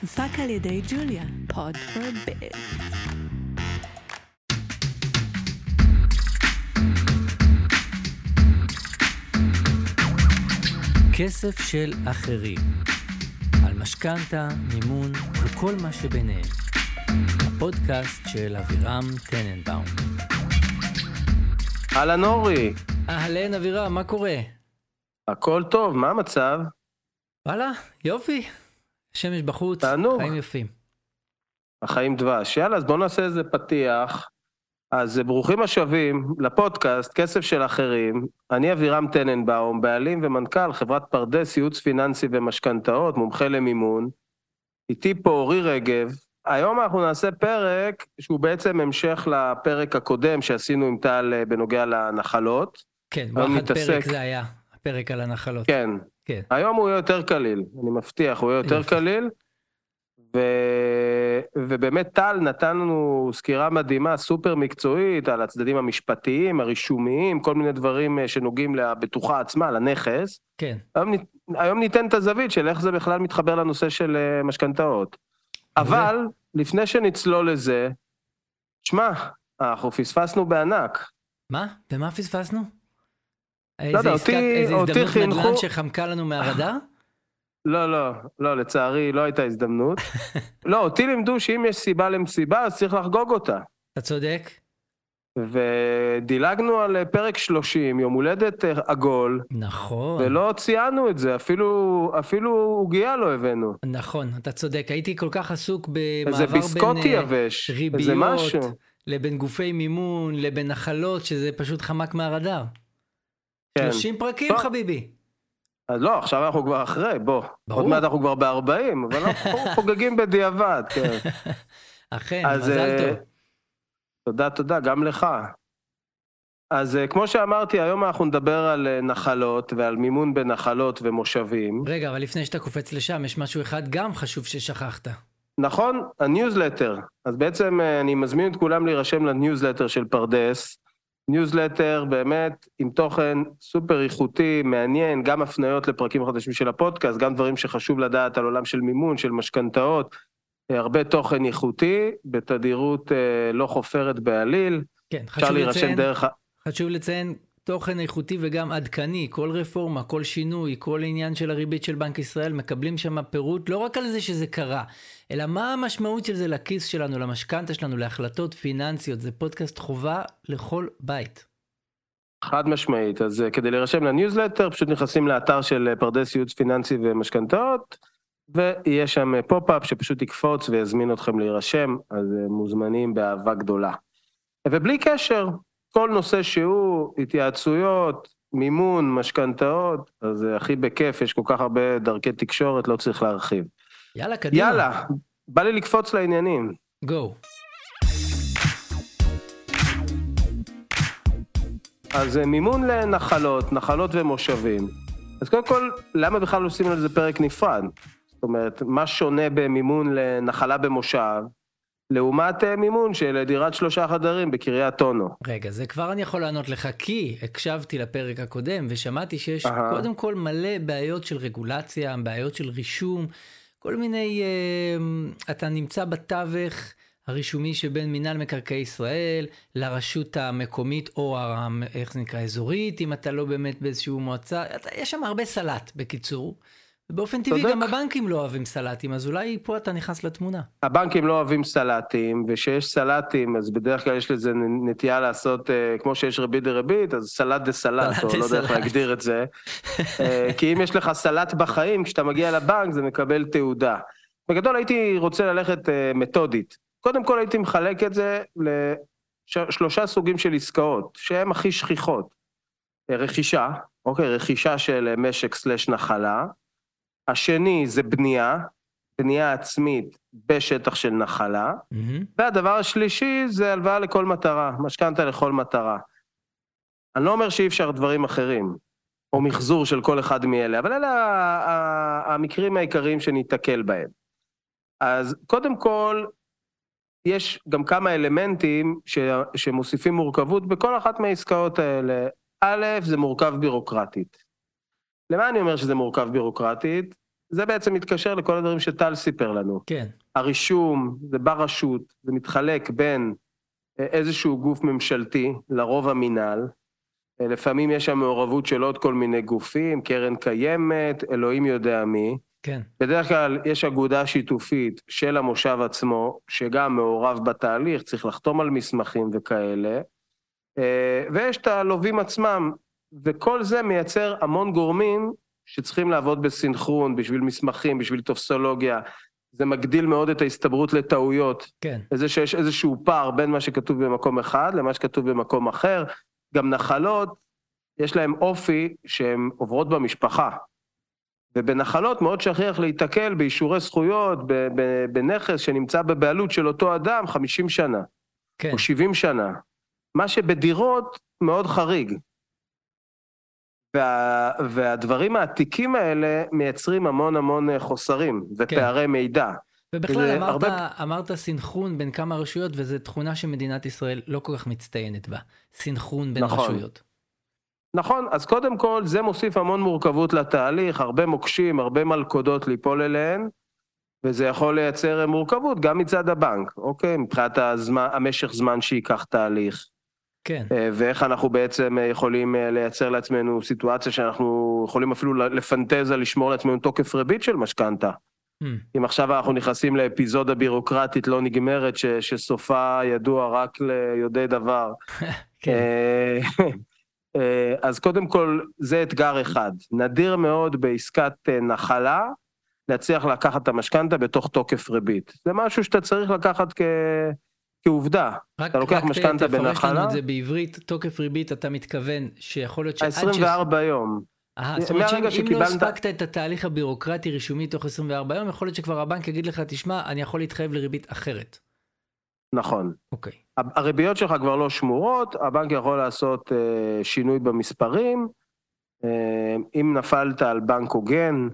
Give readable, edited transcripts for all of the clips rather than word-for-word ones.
הופק על ידי ג'וליה, פוד פרדס. כסף של אחרים. על משכנתה, מימון וכל מה שביניהם. הפודקאסט של אבירם טננבאום. אהלן אורי. אהלן אבירם, מה קורה? הכל טוב, מה המצב? וואלה, יופי. שמש בחוץ, תענוך. חיים יפים. החיים דבש. יאללה, אז בואו נעשה איזה פתיח. אז ברוכים השבים לפודקאסט, כסף של אחרים. אני אבירם טננבאום, בעלים ומנכ"ל חברת פרדס, ייעוץ פיננסי ומשכנתאות, מומחה למימון. איתי פה אורי רגב. היום אנחנו נעשה פרק שהוא בעצם המשך לפרק הקודם שעשינו עם טל בנוגע לנחלות. כן, ואחד פרק זה היה, הפרק על הנחלות. כן. כן. היום הוא יהיה יותר קליל, אני מבטיח, הוא יהיה יותר קליל, ובאמת טל נתן לנו סקירה מדהימה, סופר מקצועית, על הצדדים המשפטיים, הרישומיים, כל מיני דברים שנוגעים לבטוחה עצמה, לנכס. כן. היום ניתן את הזווית של איך זה בכלל מתחבר לנושא של משכנתאות. אבל לפני שנצלול לזה, שמע, אנחנו פספסנו בענק. מה? במה פספסנו? איזה הזדמנות נדלן שחמקה לנו מהרדה? לא, לצערי לא הייתה הזדמנות. לא, אותי לימדו שאם יש סיבה למסיבה, אז צריך לחגוג אותה. אתה צודק. ודילגנו על פרק 30, יום הולדת עגול. נכון. ולא ציינו את זה, אפילו הוגיה לא הבאנו. נכון, אתה צודק. הייתי כל כך עסוק במעבר בין ריביות, לבין גופי מימון, לבין נחלות, שזה פשוט חמק מהרדה. 30 פרקים חביבי. אז לא, עכשיו אנחנו כבר אחרי, בוא. עוד מעט אנחנו כבר ב-40, אבל אנחנו חוגגים בדיעבד. אכן, מזל טוב. תודה, תודה, גם לך. אז כמו שאמרתי, היום אנחנו נדבר על נחלות ועל מימון בנחלות ומושבים. רגע, אבל לפני שאתה קופץ לשם, יש משהו אחד גם חשוב ששכחת. נכון, הניוזלטר. אז בעצם אני מזמין את כולם להירשם לניוזלטר של פרדס. ניוזלטר באמת עם תוכן סופר איכותי, מעניין, גם הפניות לפרקים חדשים של הפודקאסט, גם דברים שחשוב לדעת על עולם של מימון, של משכנתאות, הרבה תוכן איכותי, בתדירות לא חופרת בעליל. כן, חשוב לציין תוכן איכותי וגם עדכני, כל רפורמה, כל שינוי, כל עניין של הריבית של בנק ישראל, מקבלים שם פירוט, לא רק על זה שזה קרה, אלא מה המשמעות של זה לכיס שלנו, למשכנתה שלנו, להחלטות פיננסיות, זה פודקאסט חובה לכל בית. חד משמעית, אז כדי להירשם לניוזלטר, פשוט נכנסים לאתר של פרדס ייעוץ פיננסי ומשכנתאות, ויש שם פופ-אפ שפשוט יקפוץ ויזמין אתכם להירשם, אז מוזמנים באהבה גדולה. ובלי קשר, כל נושא שהוא, התייעצויות, מימון, משכנתאות, אז הכי בכיף, יש כל כך הרבה דרכי תקשורת, לא צריך להרחיב. יאללה, קדימה. יאללה, בא לי לקפוץ לעניינים. גו. אז מימון לנחלות, נחלות ומושבים. אז קודם כל, למה בכלל עושים על זה פרק נפרד? זאת אומרת, מה שונה במימון לנחלה במושב? לעומת מימון של דירת 3 חדרים בקריית אונו. רגע, זה כבר אני יכול לענות לך, כי הקשבתי לפרק הקודם ושמעתי שיש קודם כל מלא בעיות של רגולציה, בעיות של רישום, כל מיני, אתה נמצא בתווך הרישומי שבין מינהל מקרקעי ישראל לרשות המקומית או איך זה נקרא, אזורית, אם אתה לא באמת באיזשהו מועצה, יש שם הרבה סלט בקיצור. באופן טבעי גם הבנקים לא אוהבים סלטים, אז אולי פה אתה נכנס לתמונה. הבנקים לא אוהבים סלטים, ושיש סלטים, אז בדרך כלל יש לזה נטייה לעשות, כמו שיש ריבית דריבית, אז סלט דסלט, או לא יודע איך להגדיר את זה. כי אם יש לך סלט בחיים, כשאתה מגיע לבנק, זה מקבל תעודה. בגדול הייתי רוצה ללכת מתודית. קודם כל הייתי מחלק את זה ל3 סוגים של עסקאות, שהן הכי שכיחות. רכישה, אוקיי, רכישה של משק/נחלה. השני זה בנייה, בנייה עצמית בשטח של נחלה, והדבר השלישי זה הלוואה לכל מטרה, משכנתה לכל מטרה. אני לא אומר שאי אפשר דברים אחרים, או מחזור של כל אחד מאלה, אבל אלה המקרים העיקריים שניתקל בהם. אז קודם כל, יש גם כמה אלמנטים שמוסיפים מורכבות בכל אחת מהעסקאות האלה. א', זה מורכב בירוקרטית. למה אני אומר שזה מורכב בירוקרטית? זה בעצם מתקשר לכל הדברים שטל סיפר לנו. כן. הרישום, זה ברשות, זה מתחלק בין איזשהו גוף ממשלתי, לרוב המינהל, לפעמים יש המעורבות של עוד כל מיני גופים, קרן קיימת, אלוהים יודע מי. כן. בדרך כלל יש אגודה שיתופית של המושב עצמו, שגם מעורב בתהליך, צריך לחתום על מסמכים וכאלה, ויש את הלווים עצמם, וכל זה מייצר המון גורמים שצריכים לעבוד בסנכרון, בשביל מסמכים, בשביל טופסולוגיה, זה מגדיל מאוד את ההסתברות לטעויות. כן. איזה שיש איזשהו פער בין מה שכתוב במקום אחד למה שכתוב במקום אחר, גם נחלות, יש להם אופי שהן עוברות במשפחה. ובנחלות מאוד שכיח להתקל באישורי זכויות, בנכס שנמצא בבעלות של אותו אדם 50 שנה, כן. או 70 שנה. מה שבדירות מאוד חריג. והדברים העתיקים האלה מייצרים המון המון חוסרים ופערי כן. מידע. ובכלל אמרת סינכרון בין כמה רשויות, וזו תכונה שמדינת ישראל לא כל כך מצטיינת בה. סינכרון בין נכון. רשויות. נכון, אז קודם כל זה מוסיף המון מורכבות לתהליך, הרבה מוקשים, הרבה מלכודות ליפול אליהן, וזה יכול לייצר מורכבות גם מצד הבנק, אוקיי? מבחינת המשך זמן שייקח תהליך. כן. ואיך אנחנו בעצם יכולים לייצר לעצמנו סיטואציה שאנחנו יכולים אפילו לפנטזיה, לשמור לעצמנו תוקף ריבית של משכנתה. אם עכשיו אנחנו נכנסים לאפיזודה בירוקרטית לא נגמרת, שסופה ידוע רק ליודעי דבר. אז קודם כל, זה אתגר אחד. נדיר מאוד בעסקת נחלה, להצליח לקחת את המשכנתה בתוך תוקף ריבית. זה משהו שאתה צריך לקחת כעובדה. אתה לוקח משכנתה בנחלה. רק תפרש לנו את זה בעברית, תוקף ריבית, אתה מתכוון שיכול להיות שעד 24 יום. זאת אומרת שאם לא הספקת את התהליך הבירוקרטי רישומי תוך 24 יום, יכול להיות שכבר הבנק יגיד לך, תשמע, אני יכול להתחייב לריבית אחרת. נכון. אוקיי. הריביות שלך כבר לא שמורות, הבנק יכול לעשות שינוי במספרים, אם נפלת על בנק הוגן,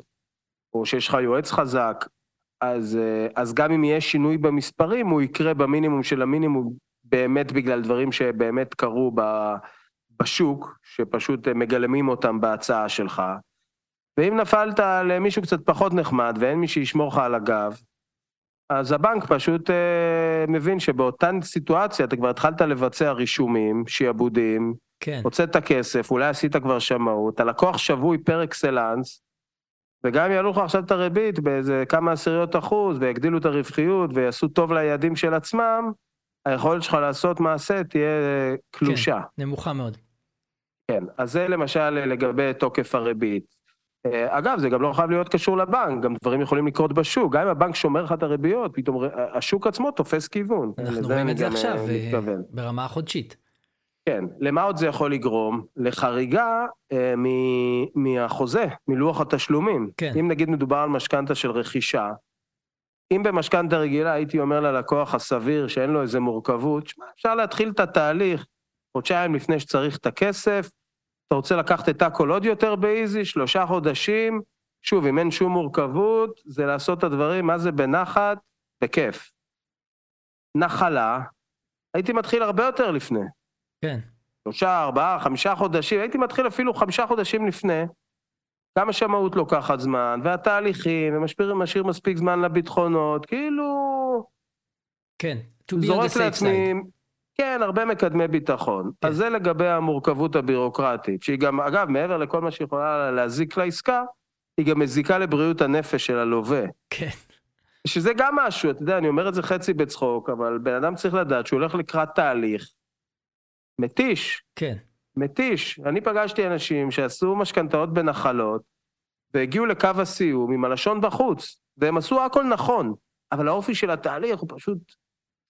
או שיש לך יועץ חזק, אז גם אם יהיה שינוי במספרים, הוא יקרה במינימום של המינימום, באמת בגלל דברים שבאמת קרו בשוק, שפשוט מגלמים אותם בהצעה שלך, ואם נפלת למישהו קצת פחות נחמד, ואין מי שישמור לך על הגב, אז הבנק פשוט מבין שבאותן סיטואציה, אתה כבר התחלת לבצע רישומים, שיעבודים, כן. הוצאת הכסף, אולי עשית כבר שמעות, הלקוח שבוי פר אקסלנס, וגם יעלו לך עכשיו את הריבית, באיזה כמה עשיריות אחוז, ויגדילו את הרווחיות, ויעשו טוב ליעדים של עצמם, היכולת שלך לעשות מעשה תהיה קלושה. כן, נמוכה מאוד. כן, אז זה למשל לגבי תוקף הריבית. אגב, זה גם לא חייב להיות קשור לבנק, גם דברים יכולים לקרות בשוק, גם אם הבנק שומר לך את הריביות, פתאום השוק עצמו תופס כיוון. אנחנו רואים את זה עכשיו, ברמה החודשית. כן, למה עוד זה יכול לגרום? לחריגה מהחוזה, מלוח התשלומים. כן. אם נגיד מדובר על משכנתה של רכישה, אם במשכנתה רגילה הייתי אומר ללקוח הסביר שאין לו איזה מורכבות, אפשר להתחיל את התהליך, חודשיים לפני שצריך את הכסף, אתה רוצה לקחת את הכל עוד יותר באיזי, 3 חודשים, שוב, אם אין שום מורכבות, זה לעשות את הדברים, מה זה בנחת? בכיף. נחלה, הייתי מתחיל הרבה יותר לפני. כן. 3, 4, 5 חודשים, הייתי מתחיל אפילו 5 חודשים לפני, גם השמעות לוקחת זמן, והתהליכים, ומשאיר מספיק זמן לביטחונות, כאילו... כן, to be on the safe side. כן, הרבה מקדמי ביטחון. כן. אז זה לגבי המורכבות הבירוקרטית, שהיא גם, אגב, מעבר לכל מה שיכולה להזיק לעסקה, היא גם מזיקה לבריאות הנפש של הלווה. כן. שזה גם משהו, אתה יודע, אני אומר את זה חצי בצחוק, אבל בן אדם צריך לדעת שהוא הולך לקראת תהליך, מתיש. כן. מתיש. אני פגשתי אנשים שעשו משכנתאות בנחלות, והגיעו לקו הסיום עם הלשון בחוץ, והם עשו הכל נכון, אבל האופי של התהליך הוא פשוט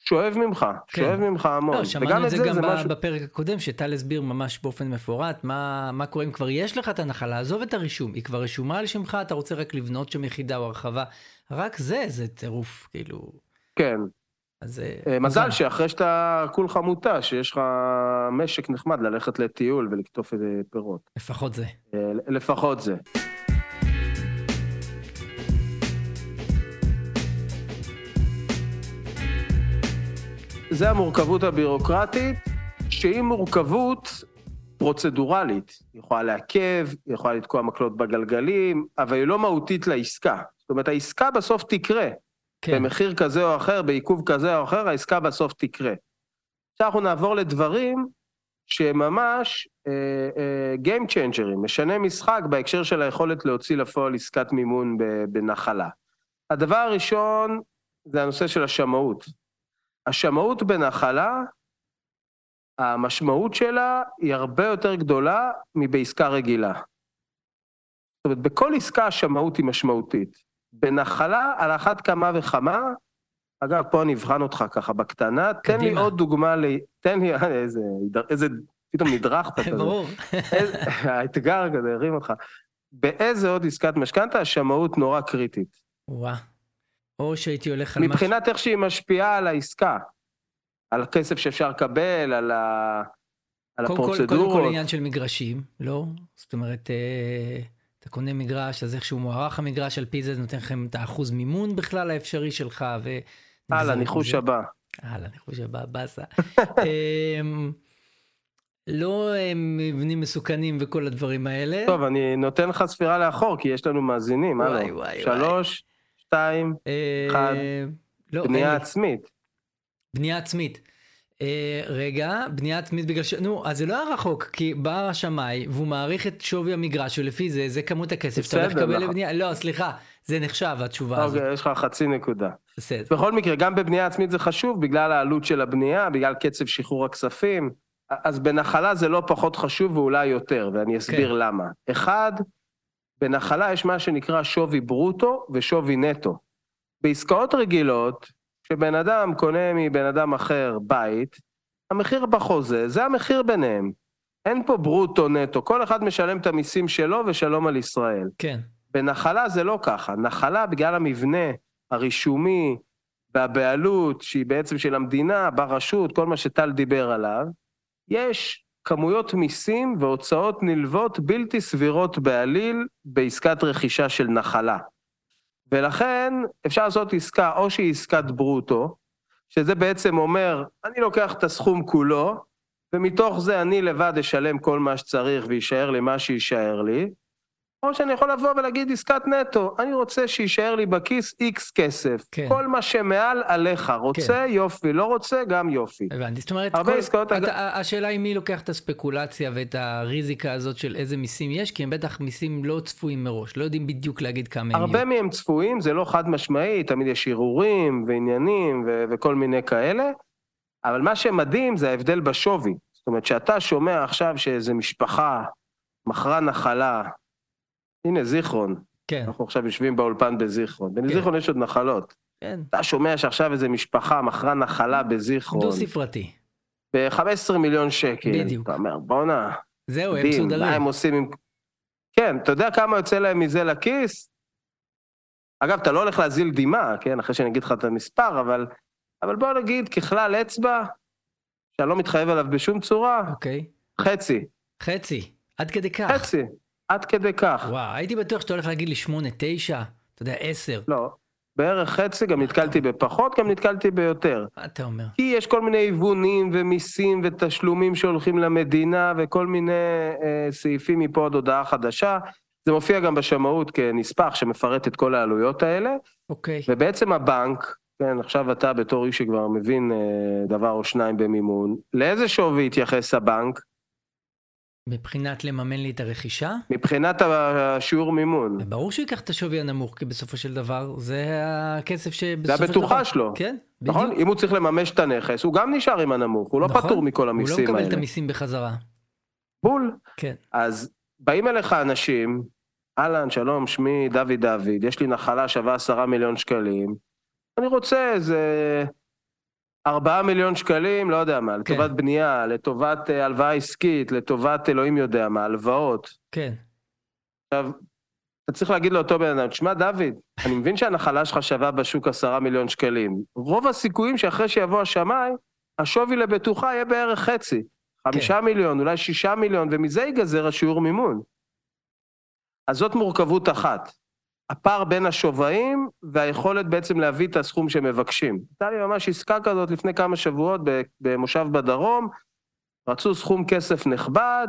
שואב ממך, כן. שואב ממך המון. לא, שמענו את זה גם משהו... בפרק הקודם, שטל הסביר ממש באופן מפורט, מה קורה אם כבר יש לך את הנחלה, עזוב את הרישום, היא כבר רשומה על שמך, אתה רוצה רק לבנות שם יחידה או הרחבה, רק זה טירוף, כאילו... כן. מזל שאחרי שאתה כולך מוטה, שיש לך משק נחמד ללכת לטיול ולקטוף את פירות. לפחות זה. לפחות זה. זה המורכבות הבירוקרטית, שהיא מורכבות פרוצדורלית, היא יכולה לעכב, היא יכולה לתקוע מקלות בגלגלים, אבל היא לא מהותית לעסקה. זאת אומרת, העסקה בסוף תקרה. כן. במחיר כזה או אחר, בעיכוב כזה או אחר, העסקה בסוף תקרה. אנחנו נעבור לדברים שממש game changer'ים, משנה משחק בהקשר של היכולת להוציא לפועל עסקת מימון בנחלה. הדבר הראשון זה הנושא של השמאות. השמאות בנחלה, המשמעות שלה היא הרבה יותר גדולה מבעסקה רגילה. זאת אומרת, בכל עסקה השמאות היא משמעותית. בנחלה, על אחת כמה וכמה, אגב, פה אני אבחן אותך ככה בקטנה, קדימה. תן לי עוד דוגמה, תן לי איזה פתאום נדרכת כזה. ברור. האתגר כזה, הרים אותך. באיזה עוד עסקת משכנתא, השמאות נורא קריטית. וואה. או שהייתי הולך על משהו. מבחינת איך שהיא משפיעה על העסקה. על הכסף שאפשר לקבל, על הפרוצדורות. קודם כל עניין של מגרשים, לא? זאת אומרת, אתה קונה מגרש, אז איכשהו מוערך המגרש על פי זה, זה נותן לכם את האחוז מימון בכלל האפשרי שלך. הלאה, ניחוש הבא. הלאה, ניחוש הבא, בסה. לא מבנים מסוכנים וכל הדברים האלה. טוב, אני נותן לך ספירה לאחור, כי יש לנו מאזינים. וואי, וואי. 3, 2, 1, בנייה עצמית. בנייה עצמית. רגע, בנייה עצמית בגלל ש... נו, אז זה לא היה רחוק, כי בא השמאי, והוא מעריך את שווי המגרש, ולפי זה, זה כמות הכסף, שאתה הולך לקבל לבנייה... לא, סליחה, זה נחשב התשובה הזאת. אוקיי, יש לך חצי נקודה. בסדר. בכל מקרה, גם בבנייה עצמית זה חשוב, בגלל העלות של הבנייה, בגלל קצב שחרור הכספים, אז בנחלה זה לא פחות חשוב, ואולי יותר, ואני אסביר למה. אחד, בנחלה יש מה שנקרא שווי ברוטו ושווי נטו. בעסקאות רגילות, שבן אדם קונה מבן אדם אחר בית, המחיר בחוזה, זה המחיר ביניהם. אין פה ברוטו נטו, כל אחד משלם את המיסים שלו ושלום על ישראל. כן. בנחלה זה לא ככה, נחלה בגלל המבנה הרישומי, והבעלות שהיא בעצם של המדינה, ברשות, כל מה שטל דיבר עליו, יש כמויות מיסים והוצאות נלוות בלתי סבירות בעליל בעסקת רכישה של נחלה. ולכן אפשר לעשות עסקה, או שהיא עסקת ברוטו, שזה בעצם אומר, אני לוקח את הסכום כולו, ומתוך זה אני לבד אשלם כל מה שצריך, וישאר לי מה שישאר לי, או שאני יכול לבוא ולהגיד עסקת נטו, אני רוצה שישאר לי בכיס איקס כסף, כן. כל מה שמעל עליך, רוצה כן. יופי, לא רוצה גם יופי. הבנתי, זאת אומרת, השאלה היא מי לוקח את הספקולציה ואת הריזיקה הזאת של איזה מיסים יש, כי הם בטח מיסים לא צפויים מראש, לא יודעים בדיוק להגיד כמה הם. הרבה מהם צפויים, זה לא חד משמעי, תמיד יש עירורים ועניינים וכל מיני כאלה, אבל מה שמדהים זה ההבדל בשווי, זאת אומרת שאתה שומע עכשיו שאיזו משפחה מכרה נחלה, הנה זיכרון, כן. אנחנו עכשיו יושבים באולפן בזיכרון, כן. בזיכרון יש עוד נחלות, כן. אתה שומע שעכשיו איזו משפחה מכרה נחלה בזיכרון, דו ספרתי, ב-15 מיליון שקל, בדיוק, אתה אומר בוא נע, זהו, הם סודרים, מה הם עושים עם... כן, אתה יודע כמה יוצא להם מזה לכיס? אגב, אתה לא הולך להזיל דימה, כן, אחרי שאני אגיד לך את המספר, אבל בוא נגיד ככלל אצבע, שאני לא מתחייב עליו בשום צורה, אוקיי. חצי, עד כדי כך, עד כדי כך. וואו, הייתי בטוח שאתה הולך להגיד לי 8, 9, אתה יודע, 10. לא, בערך חצי, גם נתקלתי בפחות, גם נתקלתי ביותר. מה אתה אומר? כי יש כל מיני עיוונים ומיסים ותשלומים שהולכים למדינה, וכל מיני סעיפים מפה עוד הודעה חדשה. זה מופיע גם בשמאות כנספח שמפרט את כל העלויות האלה. אוקיי. ובעצם הבנק, כן, עכשיו אתה בתור איש שכבר מבין דבר או שניים במימון, לאיזה שווי התייחס הבנק? מבחינת לממן לי את הרכישה? מבחינת השיעור מימון. ברור שהוא ייקח את השווי הנמוך, כי בסופו של דבר זה הכסף שבסופו של דבר... זה הבטוחה שלו. כן, בדיוק. נכון? אם הוא צריך לממש את הנכס, הוא גם נשאר עם הנמוך, הוא לא פטור מכל המיסים האלה. הוא לא מקבל את המיסים בחזרה. בול. כן. אז באים אליך אנשים, אלן, שלום, שמי דוד, יש לי נחלה שווה 10 מיליון שקלים, אני רוצה איזה... 4 מיליון שקלים, לא יודע מה, לטובת בנייה, לטובת הלוואה עסקית, לטובת אלוהים יודע מה, הלוואות. כן. עכשיו, אתה צריך להגיד לאותו בן אדם, תשמע דוד, אני מבין שהנחלה שלך שווה בשוק 10 מיליון שקלים. רוב הסיכויים שאחרי שיבוא השמאי, השווי לבטוחה יהיה בערך חצי. 5 מיליון, אולי 6 מיליון, ומזה ייגזר השיעור מימון. אז זאת מורכבות אחת. הפער בין השווים והיכולת בעצם להביא את הסכום שמבקשים. הייתה לי ממש עסקה כזאת לפני כמה שבועות במושב בדרום, רצו סכום כסף נכבד,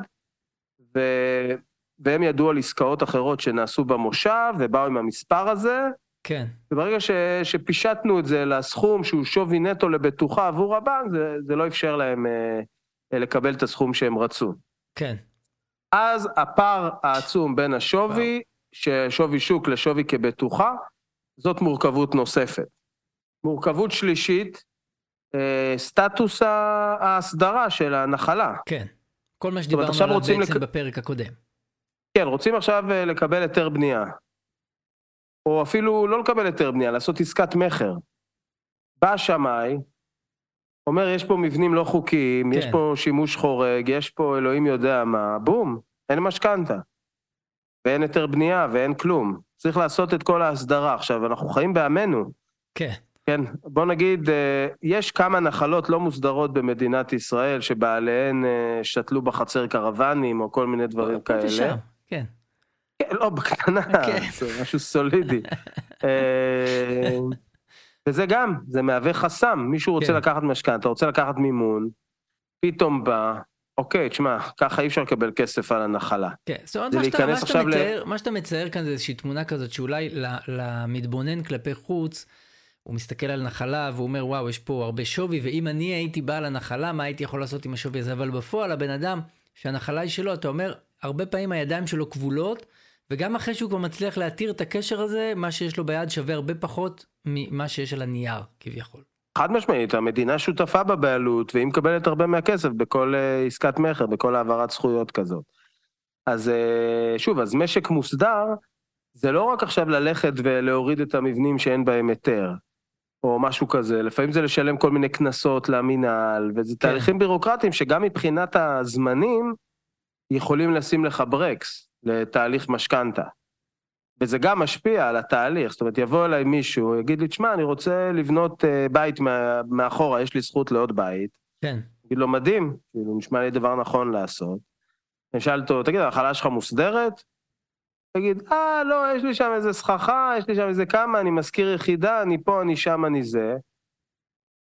והם ידעו על עסקאות אחרות שנעשו במושב, ובאו עם המספר הזה. כן. וברגע שפישטנו את זה לסכום שהוא שווי נטו לבטוחה עבור הבנק, זה לא אפשר להם לקבל את הסכום שהם רצו. כן. אז הפער העצום בין השווי, שווי שוק לשווי כבטוחה, זאת מורכבות נוספת. מורכבות שלישית, סטטוס ההסדרה של הנחלה. כן. כל מה שדיברנו עליו בעצם בפרק הקודם. כן, רוצים עכשיו לקבל היתר בנייה. או אפילו לא לקבל היתר בנייה, לעשות עסקת מחר. בא השמאי, אומר, יש פה מבנים לא חוקיים, כן. יש פה שימוש חורג, יש פה אלוהים יודע מה, בום, אין משכנתה. ואין היתר בנייה, ואין כלום. צריך לעשות את כל ההסדרה. עכשיו, אנחנו חיים בעמנו. כן. כן, בוא נגיד, יש כמה נחלות לא מוסדרות במדינת ישראל, שבעליהן שתלו בחצר קרוונים, או כל מיני דברים כאלה. שם, כן. כן, לא, בקטנה, זה משהו סולידי. וזה גם, זה מהווה חסם. מישהו רוצה לקחת משכנתא, רוצה לקחת מימון, פתאום בא, אוקיי, תשמע, ככה אי אפשר לקבל כסף על הנחלה. כן, זאת אומרת, מה שאתה מצייר כאן זה איזושהי תמונה כזאת, שאולי למתבונן כלפי חוץ, הוא מסתכל על נחלה והוא אומר, וואו, יש פה הרבה שווי, ואם אני הייתי בעל הנחלה, מה הייתי יכול לעשות עם השווי הזה? אבל בפועל, הבן אדם, שהנחלה היא שלו, אתה אומר, הרבה פעמים הידיים שלו כבולות, וגם אחרי שהוא כבר מצליח להתיר את הקשר הזה, מה שיש לו ביד שווה הרבה פחות ממה שיש על הנייר, כביכול. חד משמעית, המדינה שותפה בבעלות, והיא מקבלת הרבה מהכסף בכל עסקת מחר, בכל העברת זכויות כזאת. אז שוב, אז משק מוסדר, זה לא רק עכשיו ללכת ולהוריד את המבנים שאין בהם היתר. או משהו כזה, לפעמים זה לשלם כל מיני כנסות למינהל, וזה תהליכים בירוקרטיים שגם מבחינת הזמנים, יכולים לשים לך ברקס, לתהליך משכנתה. וזה גם משפיע על התהליך, זאת אומרת, יבוא אליי מישהו, יגיד לי, תשמע, אני רוצה לבנות בית מאחורה, יש לי זכות לעוד בית. כן. יגיד לו, מדהים, נשמע לי דבר נכון לעשות. נשאל אותו, תגיד, החלה שלך מוסדרת? תגיד, לא, יש לי שם איזה סככה, יש לי שם איזה כמה, אני מזכיר יחידה, אני פה, אני שם, אני זה.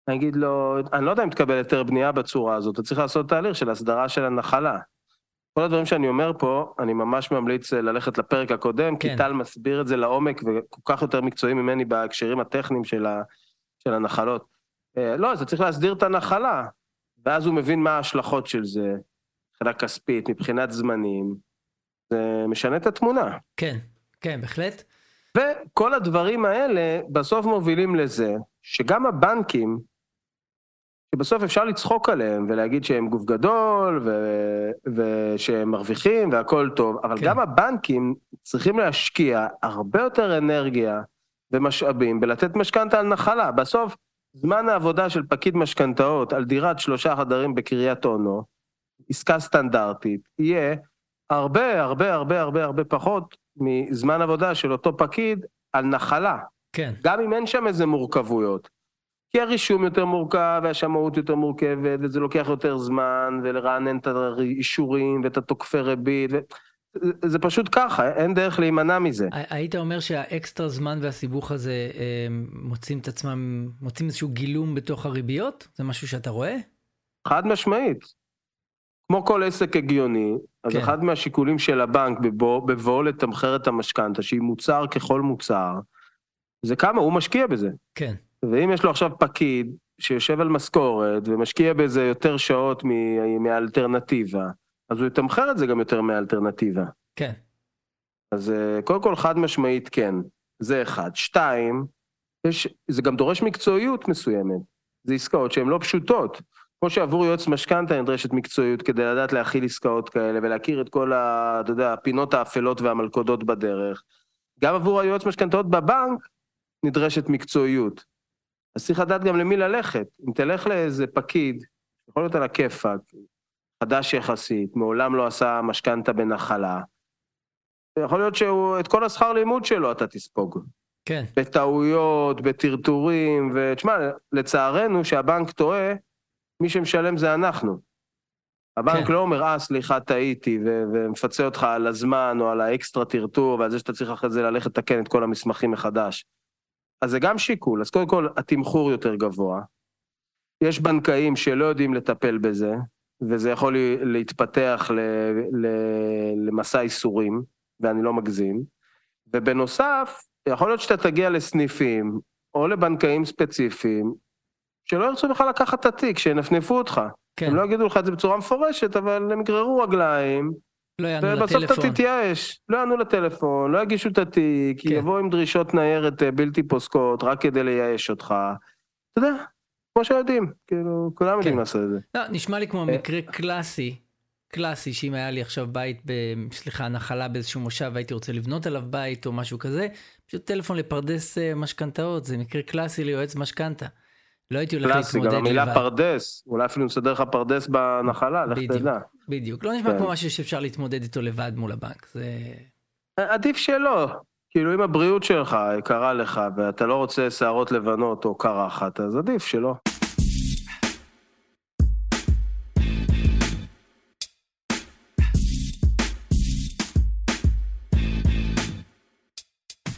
אני אגיד לו, אני לא יודע אם תקבל יותר בנייה בצורה הזאת, אתה צריך לעשות תהליך של הסדרה של הנחלה. כל הדברים שאני אומר פה, אני ממש ממליץ ללכת לפרק הקודם, כי טל מסביר את זה לעומק, וכל כך יותר מקצועי ממני בהקשרים הטכניים של הנחלות. לא, זה צריך להסדיר את הנחלה, ואז הוא מבין מה ההשלכות של זה, מבחינה כספית, מבחינת זמנים, זה משנה את התמונה. כן, כן, בהחלט. וכל הדברים האלה בסוף מובילים לזה, שגם הבנקים, שבסוף אפשר לצחוק עליהם, ולהגיד שהם גוף גדול, ושהם מרוויחים, והכל טוב, אבל כן. גם הבנקים צריכים להשקיע הרבה יותר אנרגיה ומשאבים, ולתת משכנתא על נחלה. בסוף, זמן העבודה של פקיד משכנתאות, על דירת 3 חדרים בקריית אונו, עסקה סטנדרטית, יהיה, הרבה, הרבה, הרבה, הרבה, הרבה פחות מזמן עבודה של אותו פקיד על נחלה. כן. גם אם אין שם איזה מורכבויות. כי הרישום יותר מורכב, והשמעות יותר מורכבת, וזה לוקח יותר זמן, ולרענן את האישורים, ואת התוקפי ריבית, זה פשוט ככה, אין דרך להימנע מזה. היית אומר שהאקסטרה זמן והסיבוך הזה מוצאים את עצמם, מוצאים איזשהו גילום בתוך הריביות? זה משהו שאתה רואה? חד משמעית. כמו כל עסק הגיוני, אז אחד מהשיקולים של הבנק בבואו לתמחר את המשכנתא, שהיא מוצר ככל מוצר, זה כמה, הוא משקיע בזה. כן. ואם יש לו עכשיו פקיד שיושב על משכורת, ומשקיע בזה יותר שעות מהאלטרנטיבה, אז הוא יתמחר את זה גם יותר מהאלטרנטיבה. כן. אז קודם כל חד משמעית כן, זה אחד. 2, זה גם דורש מקצועיות מסוימת, זה עסקאות שהן לא פשוטות, כמו שעבור יועץ משכנתא נדרשת מקצועיות כדי לדעת להכיל עסקאות כאלה ולהכיר את כל הפינות האפלות והמלכודות בדרך. גם עבור היועץ משכנתאות בבנק נדרשת מקצועיות. אז צריך לדעת גם למי ללכת. אם תלך לאיזה פקיד, יכול להיות על הכיפה, חדש יחסית, מעולם לא עשה משכנתא בנחלה, יכול להיות שאת כל השכר לימוד שלו אתה תספוג. כן. בטעויות, בטרטורים, ותשמע, לצערנו שהבנק טועה, מי שמשלם זה אנחנו. הבנק כן. לא אומר, סליחה, טעיתי, ומפצה אותך על הזמן, או על האקסטרה טרטור, ועל זה שאתה צריך אחרי זה ללכת לתקן את כל המסמכים מחדש. אז זה גם שיקול. אז קודם כל, התמחור יותר גבוה. יש בנקאים שלא יודעים לטפל בזה, וזה יכול להתפתח למסע איסורים, ואני לא מגזים, ובנוסף, יכול להיות שאתה תגיע לסניפים, או לבנקאים ספציפיים, שלא ירצו בכלל לקחת את התיק, שינפנפו אותך. הם לא יגידו לך את זה בצורה מפורשת, אבל הם גררו רגליים, ובסוף אתה תתייאש, לא יענו לטלפון, לא יגישו את התיק, יבואו עם דרישות ניירת בלתי פוסקות, רק כדי לייאש אותך. אתה יודע, כמו שיודעים, כאילו, כולם יודעים לעשות את זה. לא, נשמע לי כמו מקרה קלאסי, קלאסי, שאם היה לי עכשיו בית, סליחה, נחלה באיזשהו מושב, הייתי רוצה לבנות עליו בית או משהו כזה, פשוט טלפון לפרדס משכנתאות, זה מקרה קלאסי ליועץ משכנתה. לא הייתי הולך להתמודד לבד. גם המילה פרדס, אולי אפילו נסדר לך פרדס בנחלה, לך תדע. בדיוק, לא נשמע כמו משהו שאפשר להתמודד איתו לבד מול הבנק, זה... עדיף שלא, כאילו אם הבריאות שלך קרה לך, ואתה לא רוצה שערות לבנות או קרחת, אז עדיף שלא.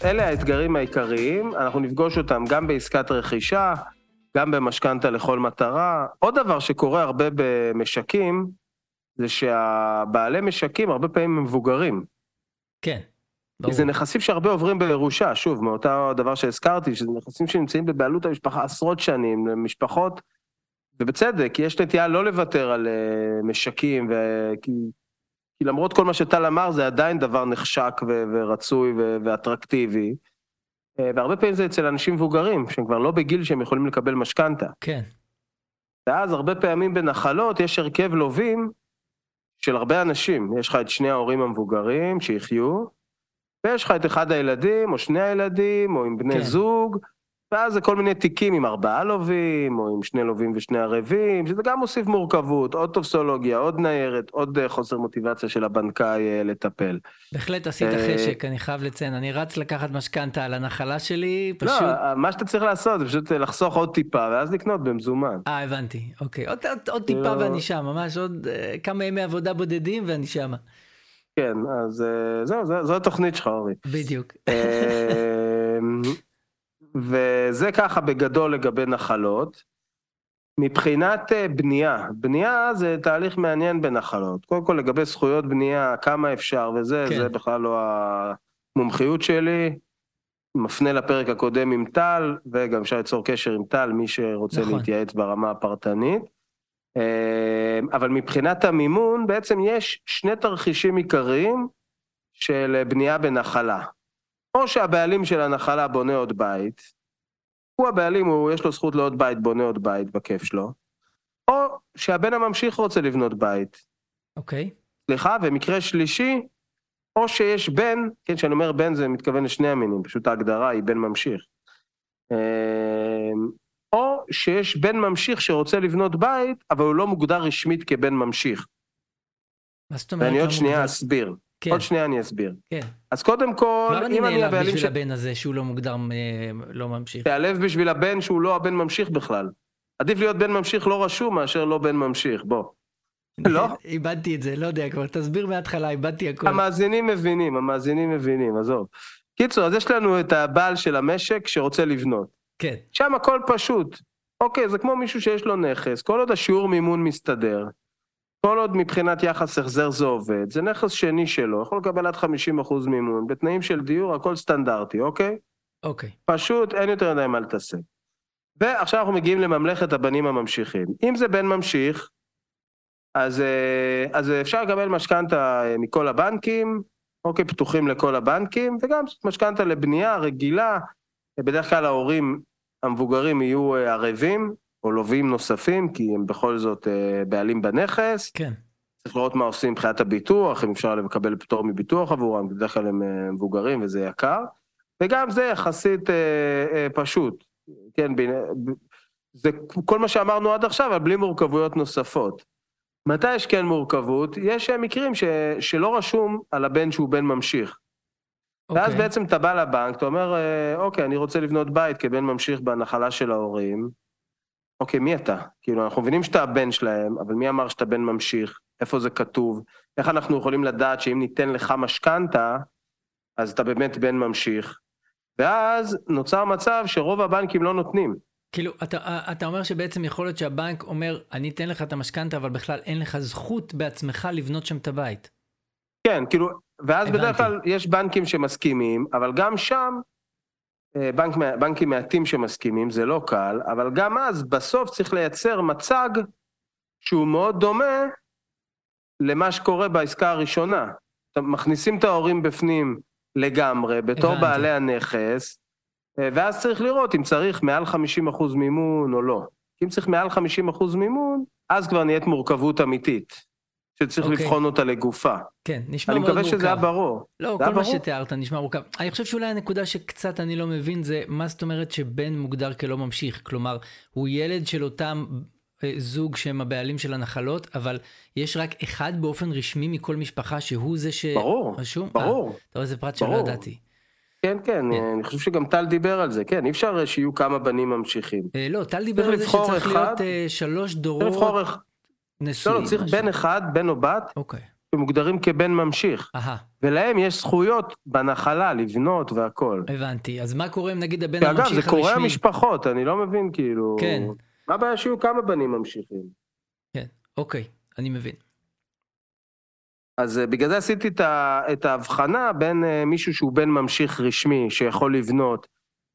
אלה האתגרים העיקריים, אנחנו נפגוש אותם גם בעסקת רכישה, גם במשכנתה לכל מטרה. עוד דבר שקורה הרבה במשקים, זה שהבעלי משקים הרבה פעמים הם מבוגרים. כן. כי זה נכסים שהרבה עוברים בירושה, שוב, מאותה הדבר שהזכרתי, שזה נכסים שנמצאים בבעלות המשפחה עשרות שנים, למשפחות, ובצדק, יש נטייה לא לוותר על משקים, כי למרות כל מה שטל אמר, זה עדיין דבר נחשק ורצוי ואטרקטיבי, והרבה פעמים זה אצל אנשים מבוגרים, שהם כבר לא בגיל שהם יכולים לקבל משכנתה. כן. ואז הרבה פעמים בנחלות יש הרכב לובים של הרבה אנשים. יש לך את שני ההורים המבוגרים שיחיו, ויש לך את אחד הילדים, או שני הילדים, או עם בני כן. זוג, ואז זה כל מיני תיקים עם 4 לובים, או עם 2 לובים ו2 ערבים, שזה גם מוסיף מורכבות, עוד טופסולוגיה, עוד ניירת, עוד חוסר מוטיבציה של הבנקאי לטפל. בהחלט עשית חשק, אני חייב לציין, אני רץ לקחת משכנתה על הנחלה שלי, פשוט... לא, מה שאתה צריך לעשות זה פשוט לחסוך עוד טיפה, ואז לקנות במזומן. הבנתי, אוקיי, עוד טיפה ואני שם, ממש עוד כמה ימי עבודה בודדים ואני שם. כן, אז זהו, זו התוכנית שלך, אורי. בדיוק. וזה ככה בגדול לגבי נחלות. מבחינת בנייה, בנייה זה תהליך מעניין בנחלות. קודם כל לגבי זכויות בנייה, כמה אפשר וזה, כן. זה בכלל לא המומחיות שלי. מפנה לפרק הקודם עם טל, וגם אפשר ליצור קשר עם טל, מי שרוצה נכון. להתייעץ ברמה הפרטנית. אבל מבחינת המימון, בעצם יש שני תרחישים עיקריים של בנייה בנחלה. או שהבעלים של הנחלה בונה עוד בית, הוא הבעלים, יש לו זכות לעוד בית, בונה עוד בית בכיף שלו, או שהבן הממשיך רוצה לבנות בית. אוקיי. סליחה, ומקרה שלישי, או שיש בן, כן, שאני אומר בן זה מתכוון לשני המינים, פשוט ההגדרה היא בן ממשיך. או שיש בן ממשיך שרוצה לבנות בית, אבל הוא לא מוגדר רשמית כבן ממשיך. מה זאת אומרת? ואני עוד שנייה אסביר. כן. עוד שנייה אני אסביר. כן. אז קודם כל, לא אם אני הבעלים של... הבן הזה שהוא לא מוגדר, לא ממשיך. תעלב בשביל הבן שהוא לא הבן ממשיך בכלל. עדיף להיות בן ממשיך לא רשום מאשר לא בן ממשיך, בוא. לא? איבדתי את זה, לא יודע כבר, תסביר מההתחלה, איבדתי הכל. המאזינים מבינים, עזוב. קיצור, אז יש לנו את הבעל של המשק שרוצה לבנות. כן. שם הכל פשוט. אוקיי, זה כמו מישהו שיש לו נכס, כל עוד השיעור מימון מסתדר. כל עוד מבחינת יחס החזר זה עובד, זה נכס שני שלו, יכול לקבל עד 50% מימון, בתנאים של דיור, הכל סטנדרטי, אוקיי? אוקיי. פשוט, אין יותר ידיים מה לתעסק. ועכשיו אנחנו מגיעים לממלכת הבנים הממשיכים. אם זה בן ממשיך, אז אפשר לקבל משכנתה מכל הבנקים, אוקיי, פתוחים לכל הבנקים, וגם משכנתה לבנייה רגילה, בדרך כלל ההורים המבוגרים יהיו ערבים, או לובים נוספים, כי הם בכל זאת בעלים בנכס. כן. צריך לראות מה עושים בחיית הביטוח, אם אפשר לקבל פטור מביטוח עבורם, בדרך כלל הם מבוגרים וזה יקר. וגם זה יחסית פשוט. כן, זה כל מה שאמרנו עד עכשיו, אבל בלי מורכבויות נוספות. מתי יש כן מורכבות? יש מקרים שלא רשום על הבן שהוא בן ממשיך. אוקיי. ואז בעצם אתה בא לבנק, אתה אומר, אוקיי, אני רוצה לבנות בית כבן ממשיך בהנחלה של ההורים, אוקיי, מי אתה? כאילו, אנחנו מבינים שאתה הבן שלהם, אבל מי אמר שאתה בן ממשיך? איפה זה כתוב? איך אנחנו יכולים לדעת שאם ניתן לך משכנתה, אז אתה באמת בן ממשיך? ואז נוצר מצב שרוב הבנקים לא נותנים. כאילו, אתה אומר שבעצם יכול להיות שהבנק אומר, אני אתן לך את המשכנתא, אבל בכלל אין לך זכות בעצמך לבנות שם את הבית. כן, כאילו, ואז בדרך כלל יש בנקים שמסכימים, אבל גם שם, בנקים מעטים שמסכימים, זה לא קל, אבל גם אז בסוף צריך לייצר מצג שהוא מאוד דומה למה שקורה בעסקה הראשונה. מכניסים את ההורים בפנים לגמרי, בתור בעלי הנכס, ואז צריך לראות אם צריך מעל 50% מימון או לא. אם צריך מעל 50% מימון, אז כבר נהיית מורכבות אמיתית, שצריך לבחון אותה לגופה. כן, נשמע מאוד מורכב. אני מקווה שזה היה ברור. לא, כל מה שתיארת נשמע מורכב. אני חושב שאולי הנקודה שקצת אני לא מבין זה, מה זאת אומרת שבן מוגדר כלא ממשיך? כלומר, הוא ילד של אותם זוג שהם הבעלים של הנחלות, אבל יש רק אחד באופן רשמי מכל משפחה, שהוא זה ש... ברור, ברור. טוב, זה פרט שלא ידעתי. כן, כן, אני חושב שגם טל דיבר על זה, כן, אי אפשר שיהיו כמה בנים ממשיכים. לא, טל דיבר על זה שצריך להיות 3 דורות נשואים. לא, צריך בן אחד, בן או בת, שמוגדרים כבן ממשיך. ולהם יש זכויות בנחלה, לבנות והכל. הבנתי, אז מה קורה אם נגיד הבן הממשיך הרשמי? אגב, זה קורה המשפחות, אני לא מבין כאילו... כן. מה הבעיה שיהיו כמה בנים ממשיכים? כן, אוקיי, אני מבין. אז בגלל זה עשיתי את ההבחנה בין מישהו שהוא בן ממשיך רשמי, שיכול לבנות,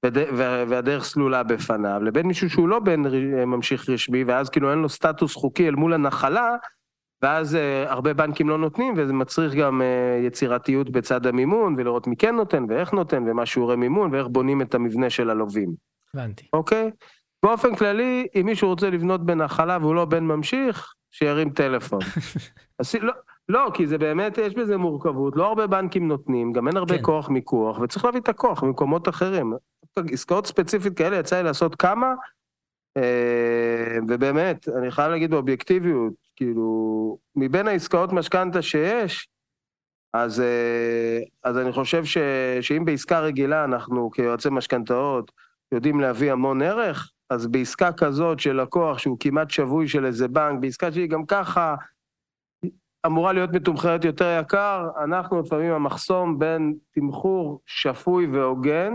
והדרך סלולה בפניו, לבין מישהו שהוא לא בן ממשיך רשמי, ואז כאילו אין לו סטטוס חוקי אל מול הנחלה, ואז הרבה בנקים לא נותנים, וזה מצריך גם יצירתיות בצד המימון, ולראות מי כן נותן, ואיך נותן, ומה שיעורי מימון, ואיך בונים את המבנה של הלווים. הבנתי. אוקיי? באופן כללי, אם מישהו רוצה לבנות בנחלה, והוא לא בן ממשיך, שירים טלפון. לא, כי זה באמת, יש בזה מורכבות, לא הרבה בנקים נותנים, גם אין הרבה כוח מיקוח, וצריך להביא את הכוח ממקומות אחרים. עסקאות ספציפית כאלה יצא לי לעשות כמה, ובאמת, אני חייב להגיד באובייקטיביות, כאילו, מבין העסקאות משכנתא שיש, אז אני חושב שאם בעסקה רגילה אנחנו כיועצי משכנתאות יודעים להביא המון ערך, אז בעסקה כזאת של לקוח שהוא כמעט שבוי של איזה בנק, בעסקה שהיא גם ככה, אמורה להיות מתומחרת יותר יקר, אנחנו לפעמים המחסום בין תמחור שפוי והוגן,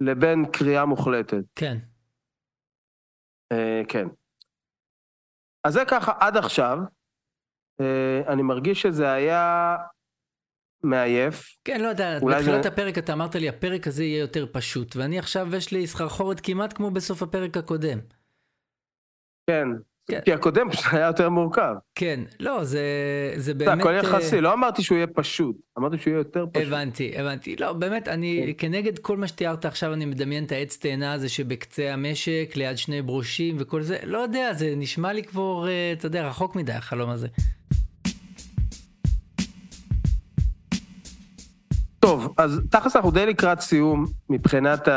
לבין קריאה מוחלטת. כן. כן. אז זה ככה, עד עכשיו, אני מרגיש שזה היה מעייף. כן, לא יודע, בתחילת הפרק אתה אמרת לי, הפרק הזה יהיה יותר פשוט, ואני עכשיו יש לי סחרחורת כמעט כמו בסוף הפרק הקודם. כן. כי הקודם היה יותר מורכב. כן, לא, זה באמת... הכל יחסי, לא אמרתי שהוא יהיה פשוט, אמרתי שהוא יהיה יותר פשוט. הבנתי. לא, באמת, אני כנגד כל מה שתיארת עכשיו, אני מדמיין את העץ תאנה הזה שבקצה המשק, ליד 2 ברושים וכל זה, לא יודע, זה נשמע לי כבר, אתה יודע, רחוק מדי החלום הזה. טוב, אז תכלס אנחנו די לקראת סיום מבחינת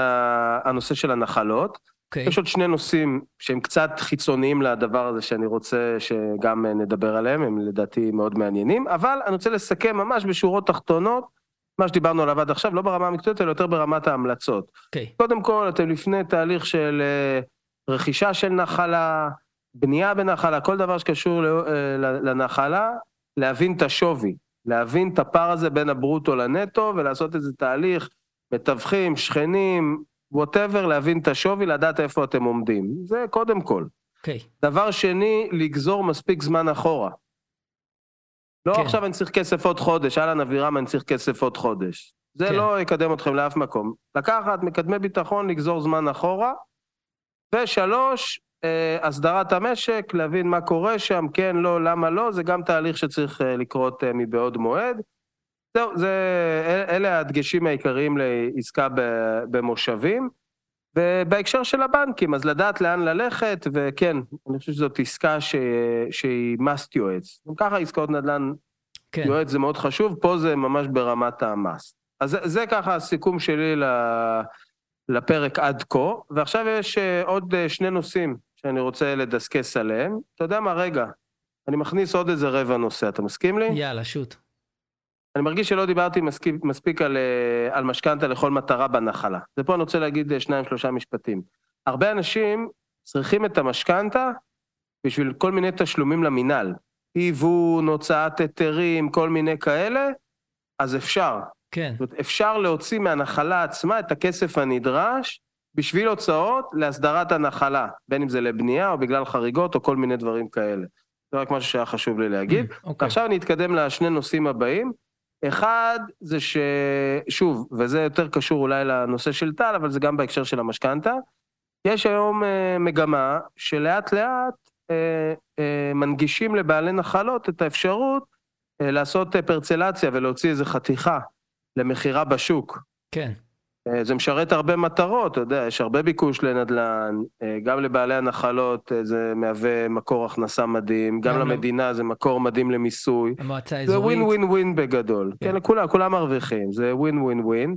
הנושא של הנחלות, יש עוד 2 נושאים שהם קצת חיצוניים לדבר הזה שאני רוצה שגם נדבר עליהם, הם לדעתי מאוד מעניינים, אבל אני רוצה לסכם ממש בשורות תחתונות, מה שדיברנו עליו עד עכשיו, לא ברמה המקצועית, אלא יותר ברמת ההמלצות. קודם כל, אתם לפני תהליך של רכישה של נחלה, בנייה בנחלה, כל דבר שקשור לנחלה, להבין את השווי, להבין את הפער הזה בין הברוטו לנטו, ולעשות איזה תהליך, מתווכים, שכנים, whatever, להבין את השווי, לדעת איפה אתם עומדים. זה קודם כל. Okay. דבר שני, לגזור מספיק זמן אחורה. לא okay. עכשיו אני צריך כסף עוד חודש, אלא אבירם אני צריך כסף עוד חודש. זה okay. לא יקדם אתכם לאף מקום. לקחת, מקדמי ביטחון, לגזור זמן אחורה. 3, הסדרת המשק, להבין מה קורה שם, כן, לא, למה לא, זה גם תהליך שצריך לקרות מבעוד מועד. זהו, אלה הדגשים העיקריים לעסקה במושבים, ובהקשר של הבנקים, אז לדעת לאן ללכת, וכן, אני חושב שזאת עסקה שהיא must יועץ. ככה עסקאות נדל"ן יועץ זה מאוד חשוב, פה זה ממש ברמת המס. אז זה ככה הסיכום שלי לפרק עד כה, ועכשיו יש עוד 2 נושאים שאני רוצה לדסקס עליהם. אתה יודע מה, רגע, אני מכניס עוד איזה 15 נושא, אתה מסכים לי? יאללה, שוט. אני מרגיש שלא דיברתי מספיק על משכנתא לכל מטרה בנחלה. זה פה אני רוצה להגיד 2-3 משפטים. הרבה אנשים צריכים את המשכנתא בשביל כל מיני תשלומים למינהל. עיוון, הוצאת היתרים, כל מיני כאלה, אז אפשר. כן. אפשר להוציא מהנחלה עצמה את הכסף הנדרש, בשביל הוצאות להסדרת הנחלה, בין אם זה לבנייה או בגלל חריגות או כל מיני דברים כאלה. זה רק משהו שהיה חשוב לי להגיד. עכשיו נתקדם לשני נושאים הבאים. אחד זה ששוב, וזה יותר קשור אולי לנושא של טל, אבל זה גם בהקשר של המשכנתה, יש היום מגמה שלאט לאט מנגישים לבעלי נחלות את האפשרות לעשות פרצלציה ולהוציא איזו חתיכה למחירה בשוק. כן. זה משרת הרבה מטרות, אתה יודע, יש הרבה ביקוש לנדלן, גם לבעלי הנחלות זה מהווה מקור הכנסה מדהים, גם למדינה זה מקור מדהים למיסוי. המועצה האזורית. זה ווין ווין ווין בגדול. כן, כולם מרוויחים, זה ווין ווין ווין.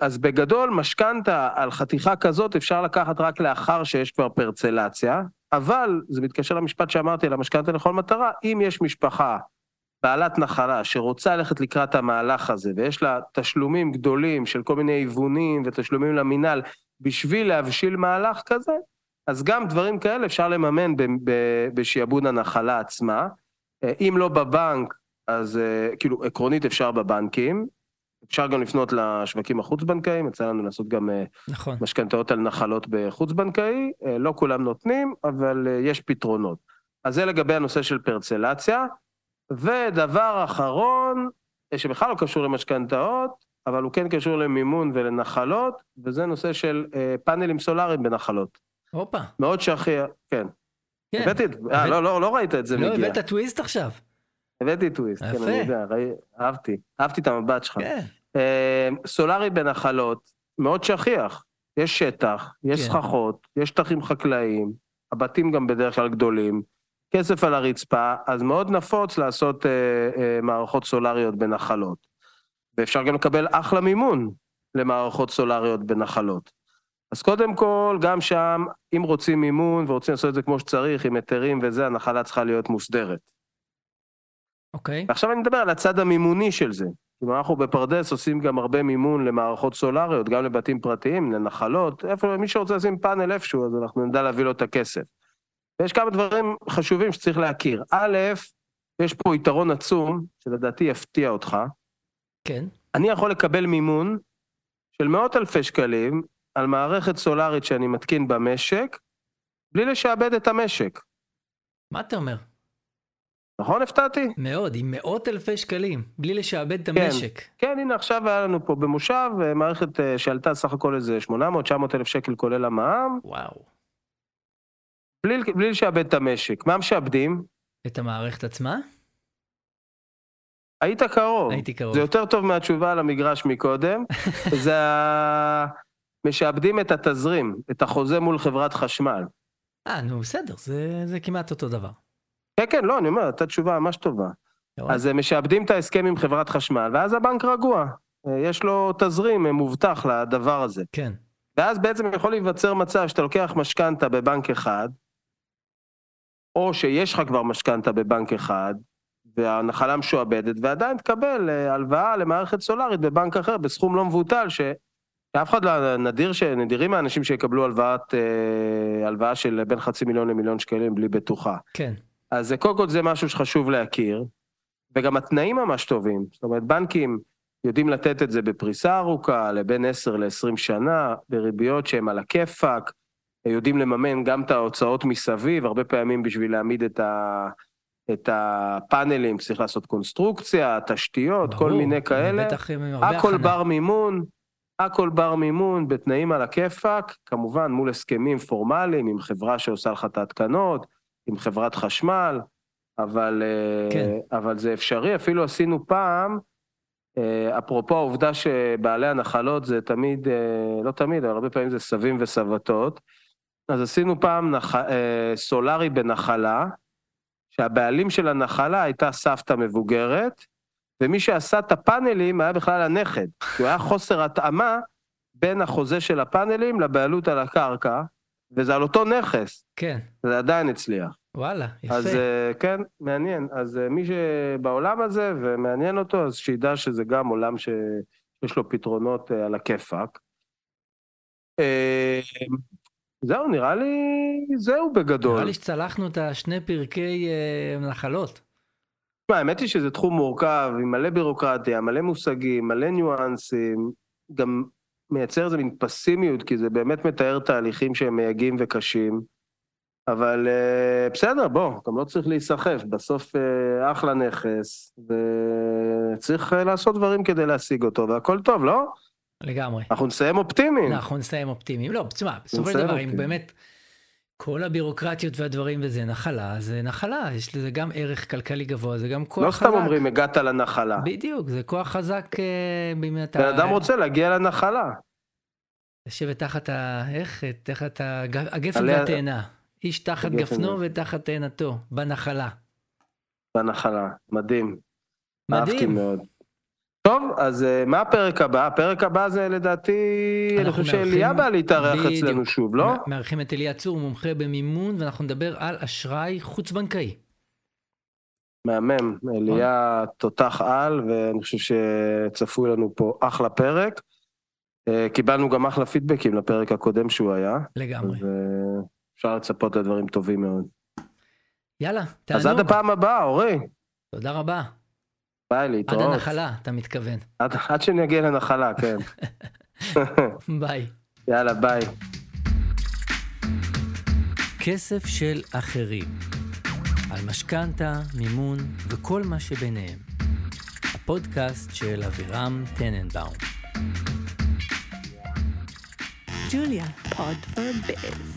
אז בגדול, משכנתה על חתיכה כזאת אפשר לקחת רק לאחר שיש כבר פרצלציה, אבל זה מתקשר למשפט שאמרתי, למשכנתה לכל מטרה, אם יש משפחה, בעלת נחלה שרוצה ללכת לקראת המהלך הזה, ויש לה תשלומים גדולים של כל מיני עיוונים ותשלומים למינהל, בשביל להבשיל מהלך כזה, אז גם דברים כאלה אפשר לממן בשיעבוד הנחלה עצמה. אם לא בבנק, אז כאילו עקרונית אפשר בבנקים, אפשר גם לפנות לשווקים החוץ-בנקאיים, יצא לנו לעשות גם נכון. משכנתאות על נחלות בחוץ-בנקאי, לא כולם נותנים, אבל יש פתרונות. אז זה לגבי הנושא של פרצלציה, ודבר אחרון, שבכלל לא קשור למשכנתאות, אבל הוא כן קשור למימון ולנחלות, וזה נושא של פאנלים סולאריים בנחלות. הופה. מאוד שכיח, כן. כן. לא ראית את זה מגיע. לא, הבאת טוויסט עכשיו. הבאתי טוויסט, כן, אני יודע, אהבתי את המבט שלך. כן. סולארי בנחלות, מאוד שכיח. יש שטח, יש סככות, יש שטחים חקלאיים, הבתים גם בדרך כלל גדולים, כסף על הרצפה, אז מאוד נפוץ לעשות מערכות סולריות בנחלות. ואפשר גם לקבל אחלה מימון למערכות סולריות בנחלות. אז קודם כל, גם שם, אם רוצים מימון ורוצים לעשות את זה כמו שצריך, עם היתרים וזה, הנחלה צריכה להיות מוסדרת. אוקיי. ועכשיו אני מדבר על הצד המימוני של זה. כלומר, אנחנו בפרדס עושים גם הרבה מימון למערכות סולריות, גם לבתים פרטיים, לנחלות, איפה, מי שרוצה לשים פאנל איפשהו, אז אנחנו נדע להביא לו את הכסף. ויש כמה דברים חשובים שצריך להכיר. א', יש פה יתרון עצום, שלדעתי יפתיע אותך. כן. אני יכול לקבל מימון של 100,000 שקלים על מערכת סולארית שאני מתקין במשק, בלי לשעבד את המשק. מה אתה אומר? נכון, הפתעתי? מאוד, עם 100,000 שקלים, בלי לשעבד את המשק. כן, הנה עכשיו היה לנו פה במושב, מערכת שעלתה סך הכל איזה 800,000-900,000 שקל כולל המע"מ. וואו. בלי לשעבד את המשק. מה משעבדים? את המערכת עצמה? היית קרוב. הייתי קרוב. זה יותר טוב מהתשובה על המגרש מקודם. זה משעבדים את התזרים, את החוזה מול חברת חשמל. נו, בסדר, זה כמעט אותו דבר. כן, לא, אני אומר, אתה תשובה ממש טובה. אז משעבדים את ההסכם עם חברת חשמל, ואז הבנק רגוע. יש לו תזרים מובטח לדבר הזה. כן. ואז בעצם יכול להיווצר מצב שאתה לוקח משכנתה בבנק אחד, או שיש לך כבר משכנתה בבנק אחד, והנחלה משועבדת, ועדיין תקבל הלוואה למערכת סולארית בבנק אחר, בסכום לא מבוטל, שאף אחד לא נדירים האנשים שיקבלו הלוואה של בין 500,000 ל 1,000,000 שקלים בלי בטוחה. כן. אז קודם כל זה משהו שחשוב להכיר, וגם התנאים ממש טובים. זאת אומרת, בנקים יודעים לתת את זה בפריסה ארוכה, לבין 10 ל-20 שנה, בריביות שהם על הכיפק, יודעים לממן גם את ההוצאות מסביב, הרבה פעמים בשביל להעמיד את הפאנלים, צריך לעשות קונסטרוקציה, תשתיות, ברור, כל מיני כאלה, הכל בר מימון, בתנאים על הכיפק, כמובן מול הסכמים פורמליים, עם חברה שעושה לך את ההתקנות, עם חברת חשמל, אבל זה אפשרי, אפילו עשינו פעם, אפרופו העובדה שבעלי הנחלות זה תמיד, לא תמיד, אבל הרבה פעמים זה סבים וסבתות, אז עשינו פעם סולארי בנחלה, שהבעלים של הנחלה הייתה סבתא מבוגרת, ומי שעשה את הפאנלים היה בכלל הנכד, הוא היה חוסר התאמה בין החוזה של הפאנלים לבעלות על הקרקע, וזה על אותו נכס. כן. זה עדיין הצליח. וואלה, יפה. אז כן, מעניין. אז מי שבעולם הזה ומעניין אותו, אז שידע שזה גם עולם שיש לו פתרונות על הכיפק. זהו, נראה לי, זהו בגדול. נראה לי שצלחנו את השני פרקי נחלות. האמת היא שזה תחום מורכב, עם מלא בירוקרטיה, מלא מושגים, מלא ניואנסים, גם מייצר איזה מין פסימיות, כי זה באמת מתאר תהליכים שהם מייגים וקשים, אבל בסדר, בוא, גם לא צריך להיסחף, בסוף אחלה נכס, וצריך לעשות דברים כדי להשיג אותו, והכל טוב, לא? לגמרי. אנחנו נסיים אופטימיים. אנחנו נסיים אופטימיים, לא, תשמע, בסופו של דבר, אם באמת... כל הבירוקרטיות והדברים וזה נחלה, זה נחלה, יש לזה גם ערך כלכלי גבוה, זה גם כוח חזק. לא סתם אומרים, הגעת לנחלה. בדיוק, זה כוח חזק. האדם רוצה להגיע לנחלה. לשבת תחת הגפן והתאנה. איש תחת גפנו ותחת תאנתו, בנחלה. בנחלה, מדהים. אהבתי מאוד. טוב, אז מה הפרק הבא? הפרק הבא זה לדעתי, אני חושב שאליה בא להתארח אצלנו שוב, לא? מארחים את אליה צור, מומחה במימון, ואנחנו נדבר על אשראי חוץ-בנקאי. מהמם, אליה תותח על, ואני חושב שצפוי לנו פה אחלה פרק. קיבלנו גם אחלה פידבקים לפרק הקודם שהוא היה. לגמרי. אפשר לצפות לדברים טובים מאוד. יאללה, תענוג. אז עד הפעם הבאה, אורי. תודה רבה. ביי, להתראות. עד הנחלה, אתה מתכוון. עד שנגיע לנחלה, כן. ביי. יאללה, ביי. כסף של אחרים. על משכנתה, מימון וכל מה שביניהם. הפודקאסט של אבירם טננבאום. ג'וליה, פוד פור ביז.